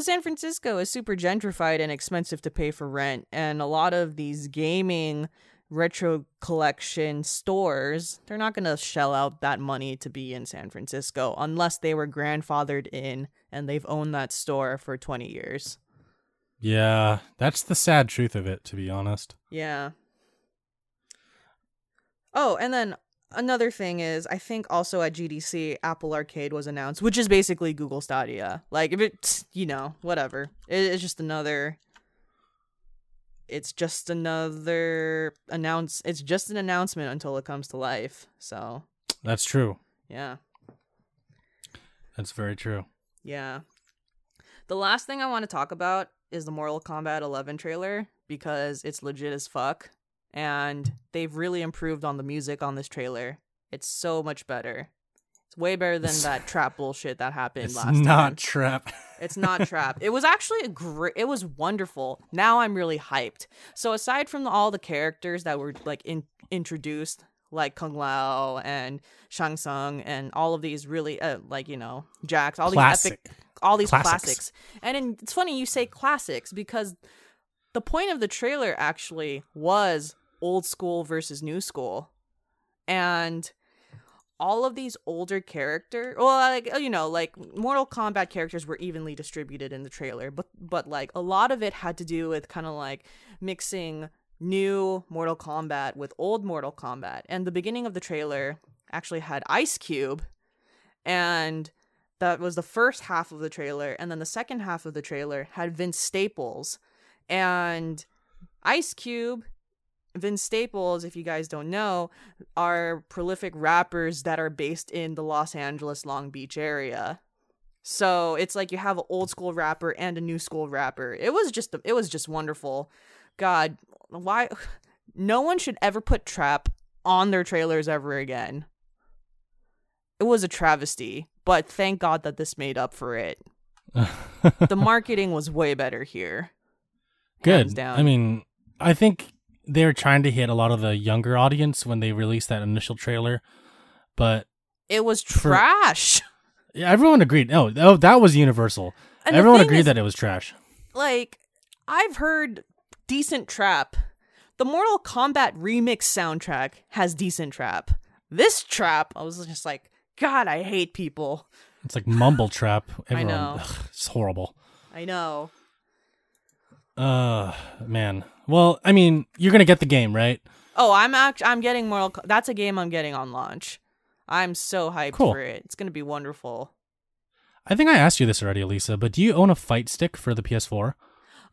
San Francisco is super gentrified and expensive to pay for rent, and a lot of these gaming retro collection stores, they're not going to shell out that money to be in San Francisco unless they were grandfathered in and they've owned that store for 20 years. Yeah, that's the sad truth of it, to be honest. Yeah. Oh, and then another thing is, I think also at GDC, Apple Arcade was announced, which is basically Google Stadia. Like, if it's, whatever. It's just another... It's just an announcement until it comes to life. So that's true. Yeah. That's very true. Yeah. The last thing I want to talk about is the Mortal Kombat 11 trailer, because it's legit as fuck, and they've really improved on the music on this trailer. It's so much better. It's way better than that trap bullshit that happened last time. It's not trap. It's not trap. It was actually it was wonderful. Now I'm really hyped. So aside from all the characters that were introduced, like Kung Lao and Shang Tsung and all of these really Jax, all these classics. And it's funny you say classics, because the point of the trailer actually was old school versus new school. And all of these older characters, Mortal Kombat characters were evenly distributed in the trailer, but a lot of it had to do with kind of like mixing new Mortal Kombat with old Mortal Kombat. And the beginning of the trailer actually had Ice Cube, and that was the first half of the trailer. And then the second half of the trailer had Vince Staples, and Ice Cube, Vince Staples, if you guys don't know, are prolific rappers that are based in the Los Angeles, Long Beach area. So it's like you have an old school rapper and a new school rapper. It was just wonderful. God, why? No one should ever put trap on their trailers ever again. It was a travesty, but thank God that this made up for it. The marketing was way better here. Good. Hands down. I mean, I think they're trying to hit a lot of the younger audience when they released that initial trailer, but it was trash. Yeah, everyone agreed. No, that was universal. And everyone agreed that it was trash. Like, I've heard decent trap. The Mortal Kombat remix soundtrack has decent trap. This trap, I was just like, God, I hate people. It's like mumble trap. Everyone, I know. Ugh, it's horrible. I know. Man. Well, I mean, you're gonna get the game, right? Oh, I'm getting Mortal Kombat. That's a game I'm getting on launch. I'm so hyped for it. It's gonna be wonderful. I think I asked you this already, Elisa, but do you own a fight stick for the PS4?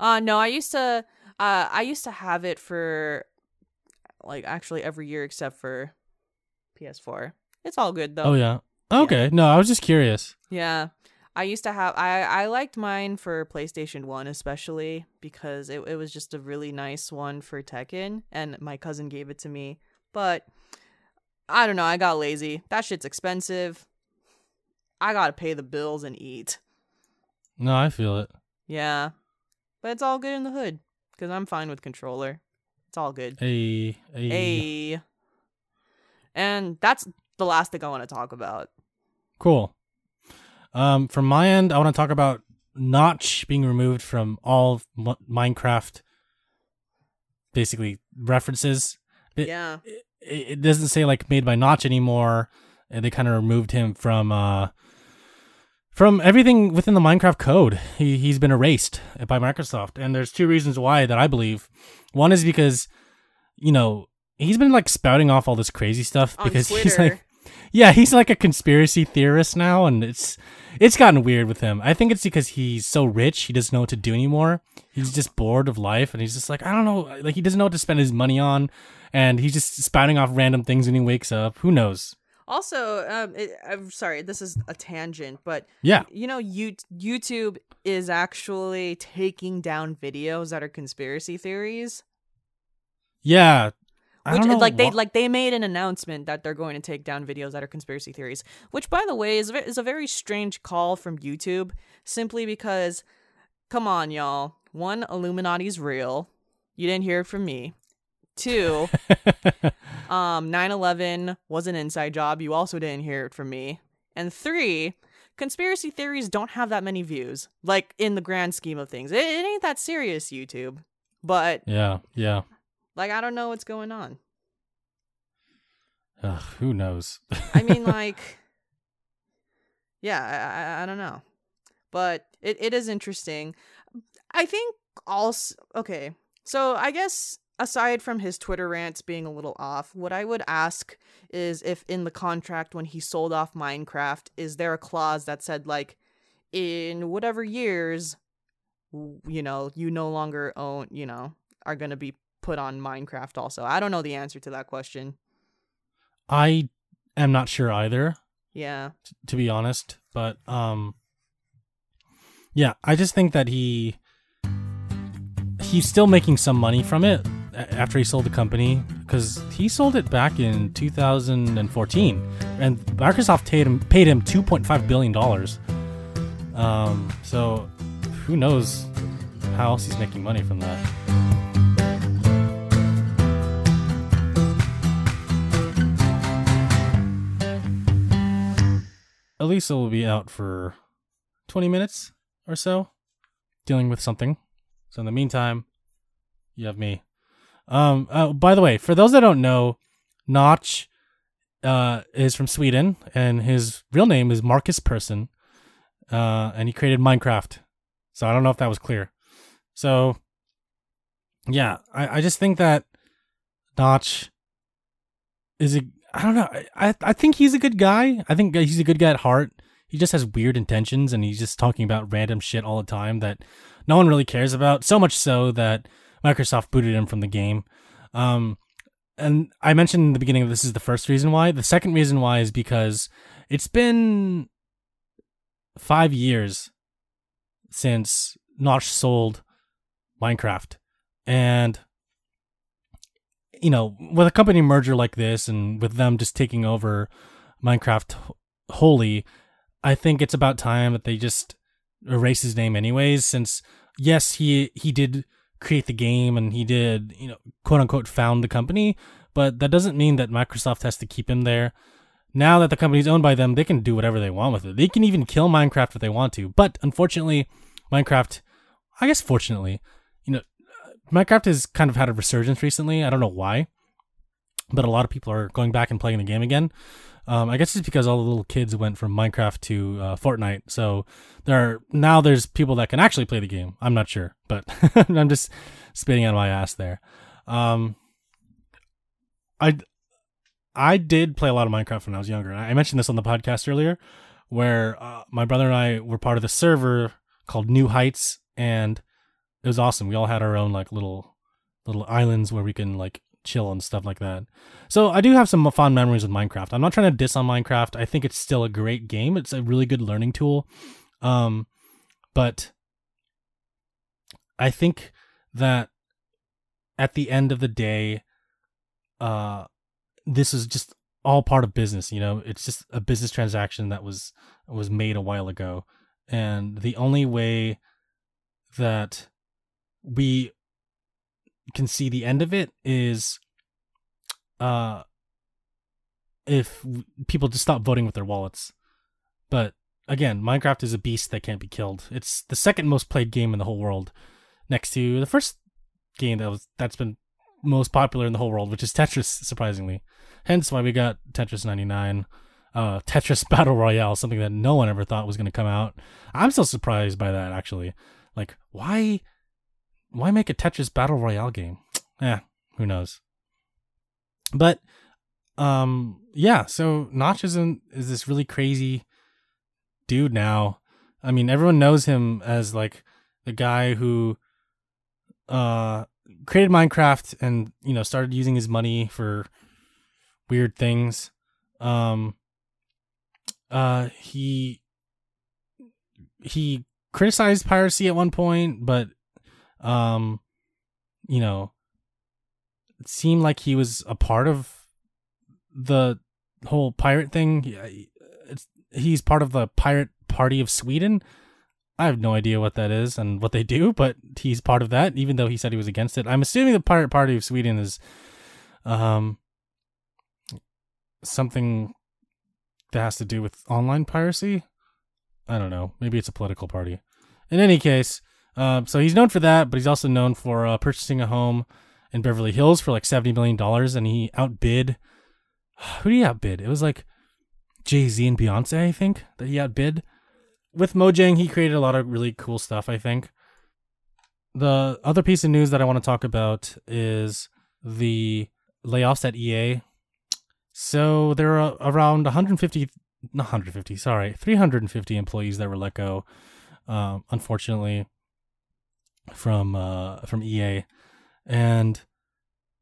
No, I used to have it for actually every year except for PS4. It's all good though. Oh yeah. Okay. Yeah. No, I was just curious. Yeah. I liked mine for PlayStation 1 especially, because it was just a really nice one for Tekken, and my cousin gave it to me. But I don't know, I got lazy. That shit's expensive. I gotta pay the bills and eat. No, I feel it. Yeah. But it's all good in the hood, because I'm fine with controller. It's all good. Hey, hey. And that's the last thing I want to talk about. Cool. From my end, I want to talk about Notch being removed from all Minecraft, basically, references. Yeah. It doesn't say, like, made by Notch anymore. And they kind of removed him from everything within the Minecraft code. He's been erased by Microsoft. And there's two reasons why that I believe. One is because, you know, he's been, like, spouting off all this crazy stuff. On because Twitter. He's like... Yeah, he's like a conspiracy theorist now, and it's gotten weird with him. I think it's because he's so rich, he doesn't know what to do anymore. He's just bored of life, and he's just like, I don't know, like he doesn't know what to spend his money on, and he's just spouting off random things when he wakes up. Who knows? Also, I'm sorry, this is a tangent, but yeah, you know, YouTube is actually taking down videos that are conspiracy theories. Yeah. They made an announcement that they're going to take down videos that are conspiracy theories, which, by the way, is a very strange call from YouTube, simply because, come on, y'all. One, Illuminati's real. You didn't hear it from me. Two, 9/11 was an inside job. You also didn't hear it from me. And three, conspiracy theories don't have that many views, like, in the grand scheme of things. It ain't that serious, YouTube. But yeah. Like, I don't know what's going on. Ugh, who knows? I mean, like, yeah, I don't know. But it is interesting. I think also, okay, so I guess aside from his Twitter rants being a little off, what I would ask is if in the contract when he sold off Minecraft, is there a clause that said, like, in whatever years, you know, you no longer own, you know, are going to be put on Minecraft also? I don't know the answer to that question. I am not sure either. Yeah. To be honest, but yeah, I just think that he's still making some money from it after he sold the company, cuz he sold it back in 2014 and Microsoft paid him $2.5 billion. So who knows how else he's making money from that. Elisa will be out for 20 minutes or so, dealing with something. So in the meantime, you have me. By the way, for those that don't know, Notch is from Sweden, and his real name is Marcus Persson, and he created Minecraft. So I don't know if that was clear. So, yeah, I just think that Notch is... I don't know. I think he's a good guy. I think he's a good guy at heart. He just has weird intentions, and he's just talking about random shit all the time that no one really cares about. So much so that Microsoft booted him from the game. And I mentioned in the beginning this is the first reason why. The second reason why is because it's been 5 years since Notch sold Minecraft, and... you know, with a company merger like this and with them just taking over Minecraft wholly, I think it's about time that they just erase his name anyways, since, yes, he did create the game and he did, you know, quote-unquote found the company, but that doesn't mean that Microsoft has to keep him there. Now that the company's owned by them, they can do whatever they want with it. They can even kill Minecraft if they want to, but unfortunately, Minecraft, I guess fortunately, you know, Minecraft has kind of had a resurgence recently. I don't know why, but a lot of people are going back and playing the game again. I guess it's because all the little kids went from Minecraft to Fortnite. So there's people that can actually play the game. I'm not sure, but I'm just spitting out my ass there. I did play a lot of Minecraft when I was younger. I mentioned this on the podcast earlier, where my brother and I were part of the server called New Heights, and it was awesome. We all had our own like little islands where we can like chill and stuff like that. So I do have some fond memories with Minecraft. I'm not trying to diss on Minecraft. I think it's still a great game. It's a really good learning tool. But I think that at the end of the day, this is just all part of business. You know, it's just a business transaction that was made a while ago. And the only way that we can see the end of it is if people just stop voting with their wallets. But again, Minecraft is a beast that can't be killed. It's the second most played game in the whole world, next to the first game that's been most popular in the whole world, which is Tetris, surprisingly. Hence why we got Tetris 99, Tetris Battle Royale, something that no one ever thought was going to come out. I'm still surprised by that, actually. Like, why make a Tetris Battle Royale game? Who knows? But yeah, so Notch is this really crazy dude now. I mean, everyone knows him as like the guy who created Minecraft and, you know, started using his money for weird things. He criticized piracy at one point, but you know, it seemed like he was a part of the whole pirate thing. He's part of the Pirate Party of Sweden. I have no idea what that is and what they do, but he's part of that, even though he said he was against it. I'm assuming the Pirate Party of Sweden is something that has to do with online piracy. I don't know. Maybe it's a political party. In any case, so he's known for that, but he's also known for purchasing a home in Beverly Hills for like $70 million, and he outbid... Who did he outbid? It was like Jay-Z and Beyonce, I think, that he outbid. With Mojang, he created a lot of really cool stuff, I think. The other piece of news that I want to talk about is the layoffs at EA. So there are around 350 employees that were let go, unfortunately, from EA. And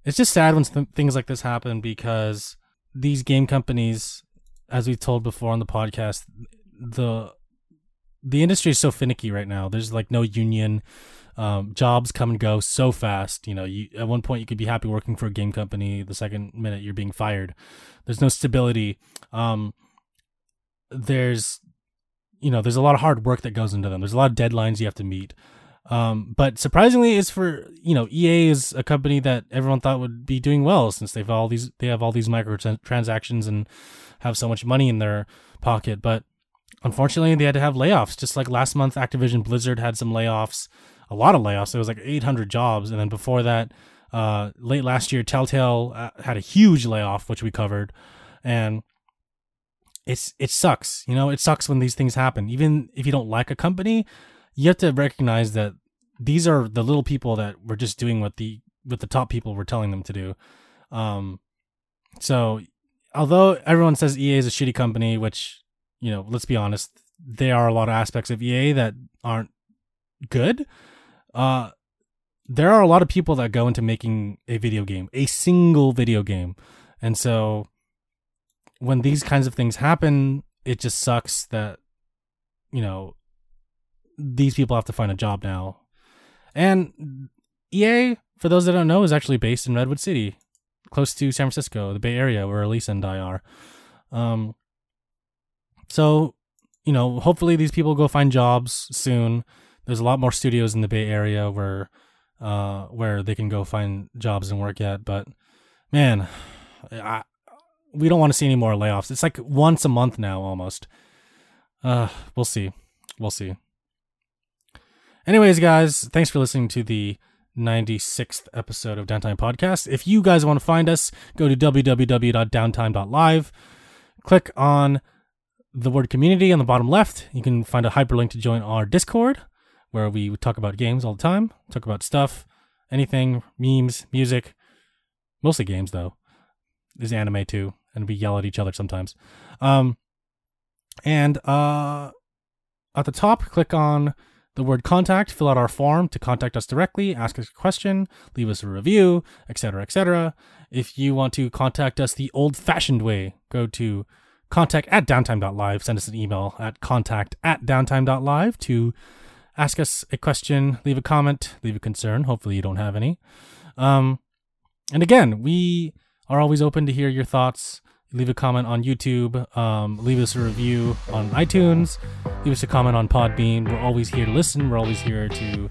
it's just sad when things like this happen, because these game companies, as we've told before on the podcast, the industry is so finicky right now. There's like no union. Jobs come and go so fast. You know, at one point you could be happy working for a game company. The second minute you're being fired. There's no stability. There's a lot of hard work that goes into them. There's a lot of deadlines you have to meet. But surprisingly, EA is a company that everyone thought would be doing well, since they have all these microtransactions and have so much money in their pocket. But unfortunately, they had to have layoffs. Just like last month, Activision Blizzard had some layoffs, a lot of layoffs. It was like 800 jobs. And then before that, late last year, Telltale had a huge layoff, which we covered. And it sucks. You know, it sucks when these things happen. Even if you don't like a company, you have to recognize that these are the little people that were just doing what the top people were telling them to do. So although everyone says EA is a shitty company, which... you know, let's be honest, there are a lot of aspects of EA that aren't good. There are a lot of people that go into making a video game, a single video game. And so when these kinds of things happen, it just sucks that, you know, these people have to find a job now. And EA, for those that don't know, is actually based in Redwood City, close to San Francisco, the Bay Area, where Elisa and I are. So, you know, hopefully these people go find jobs soon. There's a lot more studios in the Bay Area where they can go find jobs and work at. But man, we don't want to see any more layoffs. It's like once a month now, almost. We'll see. We'll see. Anyways, guys, thanks for listening to the 96th episode of Downtime Podcast. If you guys want to find us, go to www.downtime.live. Click on the word community on the bottom left. You can find a hyperlink to join our Discord, where we talk about games all the time, talk about stuff, anything, memes, music, mostly games though. There's anime too, and we yell at each other sometimes. At the top, click on the word contact, fill out our form to contact us directly, ask us a question, leave us a review, etc., etc. If you want to contact us the old-fashioned way, go to contact@downtime.live, send us an email at contact@downtime.live to ask us a question, leave a comment, leave a concern. Hopefully you don't have any. And again, we are always open to hear your thoughts. leave a comment on YouTube, leave us a review on iTunes, leave us a comment on Podbean. We're always here to listen. We're always here to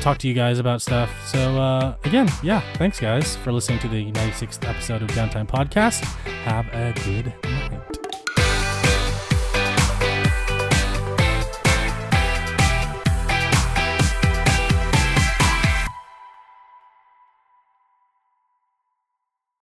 talk to you guys about stuff. So again, yeah, thanks guys for listening to the 96th episode of Downtime Podcast. Have a good night.